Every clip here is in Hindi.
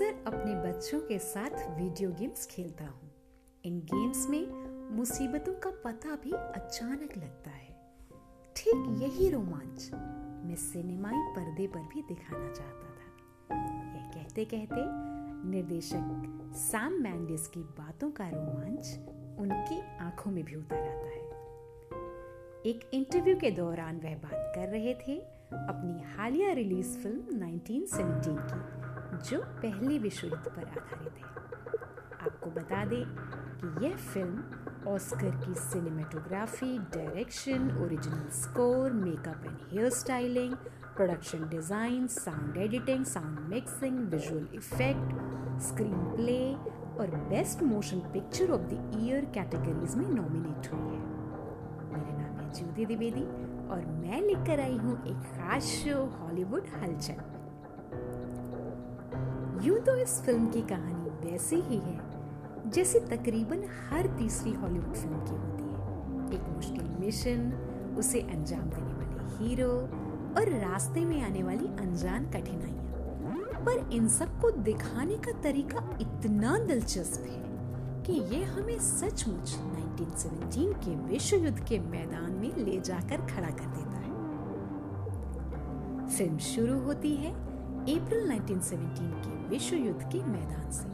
अक्सर अपने बच्चों के साथ वीडियो गेम्स खेलता हूँ। इन गेम्स में मुसीबतों का पता भी अचानक लगता है। ठीक यही रोमांच मैं सिनेमाई पर्दे पर भी दिखाना चाहता था। यह कहते कहते निर्देशक सैम मैंडिस की बातों का रोमांच उनकी आंखों में भी उतर आता है। एक इंटरव्यू के दौरान वह बात कर रहे थे अपनी हालिया रिलीज फिल्म 1917 की, जो पहले विश्व युद्ध पर आधारित है। आपको बता दें कि यह फिल्म ऑस्कर की cinematography, direction, original score, makeup and hair styling, production design, sound editing, sound mixing, visual effect, screenplay और best motion picture of the year categories में नॉमिनेट हुई है। मेरा नाम है ज्योति द्विवेदी और मैं लेकर आई हूँ एक खास शो, हॉलीवुड हलचल। यूं तो इस फिल्म की कहानी वैसी ही है जैसी तकरीबन हर तीसरी हॉलीवुड फिल्म की होती है। एक मुश्किल मिशन, उसे अंजाम देने वाले हीरो और रास्ते में आने वाली अनजान कठिनाइयाँ। पर इन सब को दिखाने का तरीका इतना दिलचस्प है कि ये हमें सचमुच 1917 के विश्व युद्ध के मैदान में ले जाकर खड़ा कर देता है। फिल्म शुरू होती है अप्रैल 1917 के विश्व युद्ध के मैदान से।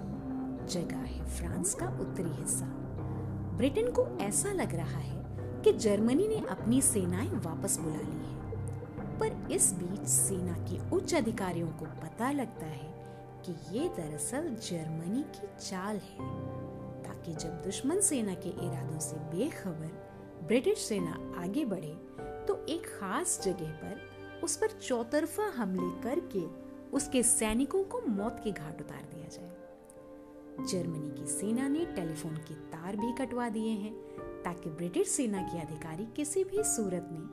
जगह है फ्रांस का उत्तरी हिस्सा। ब्रिटेन को ऐसा लग रहा है कि जर्मनी ने अपनी सेनाएं वापस बुला ली है, पर इस बीच सेना के उच्च अधिकारियों को पता लगता है कि ये दरअसल जर्मनी की चाल है, ताकि जब दुश्मन सेना के इरादों से बेखबर ब्रिटिश सेना आगे बढ़े तो एक खास जगह पर उस पर चौतरफा हमले करके उसके सैनिकों को मौत के घाट उतार दिया जाए। जर्मनी की सेना ने टेलीफोन के तार भी कटवा दिए हैं ताकि ब्रिटिश सेना के अधिकारी किसी भी सूरत में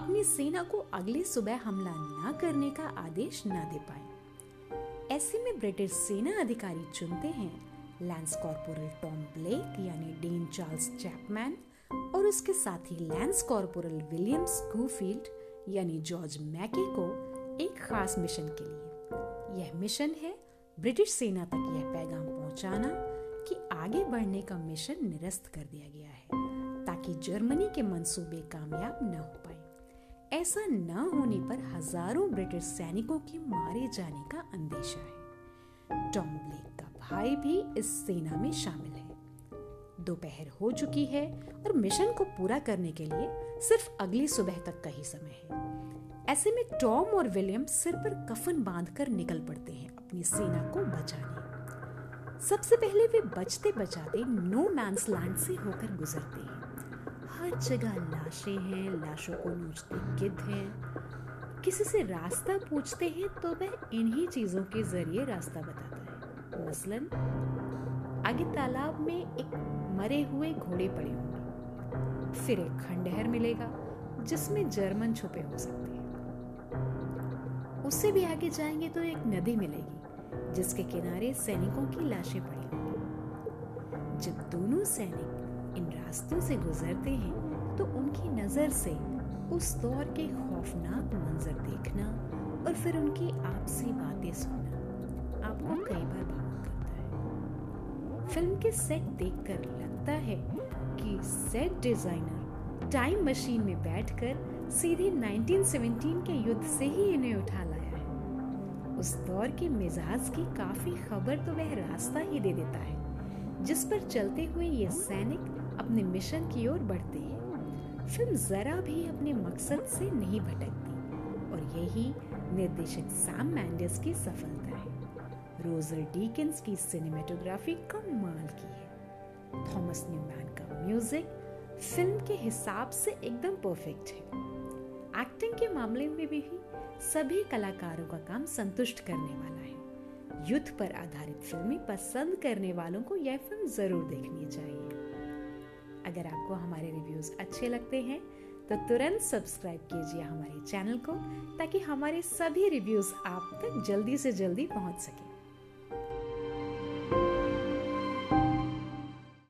अपनी सेना को अगली सुबह हमला ना करने का आदेश ना दे पाए। ऐसे में ब्रिटिश सेना अधिकारी चुनते हैं लैंस कॉर्पोरल टॉम ब्लेक यानी डीन चार्ल्स जैकमैन और उसके साथी लैंस कॉर्पोरल विलियम स्कूफील्ड यानी जॉर्ज मैकी को एक खास मिशन के लिए। यह मिशन है ब्रिटिश सेना तक यह पैगाम पहुंचाना कि आगे बढ़ने का मिशन निरस्त कर दिया गया है ताकि जर्मनी के मंसूबे कामयाब न हो पाए। ऐसा ना होने पर हजारों ब्रिटिश सैनिकों के मारे जाने का अंदेशा है। टॉम ब्लेक का भाई भी इस सेना में शामिल है। दोपहर हो चुकी है और मिशन को पूरा करने के लिए सिर्फ अगली सुबह तक का ही समय है। ऐसे में टॉम और विलियम सिर पर कफन बांधकर निकल पड़ते हैं अपनी सेना को बचाने। सबसे पहले वे बचते बचाते नो मैंस लैंड से होकर गुजरते हैं। हर जगह लाशें हैं, लाशों को नोचते गिद्ध हैं। किसी से रास्ता पूछते हैं तो वह इन्हीं चीज़ों के जरिए रास्ता बताता है। मसलन आगे तालाब में एक मरे हुए घोड़े पड़े होंगे, फिर एक खंडहर मिलेगा जिसमें जर्मन छुपे हो सकते हैं। उससे भी आगे जाएंगे तो एक नदी मिलेगी जिसके किनारे सैनिकों की लाशें पड़ी होंगी। जब दोनों सैनिक इन रास्तों से गुजरते हैं तो उनकी नजर से उस दौर के खौफनाक मंजर देखना और फिर उनकी आपसी बातें सुनना आपको कई बार भावुक करता है। फिल्म के सेट देखकर लगता है कि सेट डिजाइनर टाइम मशीन में बैठकर सीधे 1917 के युद्ध से ही इन्हें उठा लाया है। उस दौर के मिजाज की काफी खबर तो वह रास्ता ही दे देता है जिस पर चलते हुए ये सैनिक अपने मिशन की ओर बढ़ते हैं। फिल्म जरा भी अपने मकसद से नहीं भटकती और यही निर्देशक सैम मैंडिस की सफलता है। रोजर डीकिंस की सिनेमेटोग्राफी कमाल की है। थॉमस न्यूमैन का म्यूजिक फिल्म के हिसाब से एकदम परफेक्ट है। एक्टिंग के मामले में भी सभी कलाकारों का काम संतुष्ट करने वाला है। युद्ध पर आधारित फिल्में पसंद करने वालों को यह फिल्म जरूर देखनी चाहिए। अगर आपको हमारे रिव्यूज अच्छे लगते हैं तो तुरंत सब्सक्राइब कीजिए हमारे चैनल को ताकि हमारे सभी रिव्यूज आप तक जल्दी से जल्दी पहुंच सके।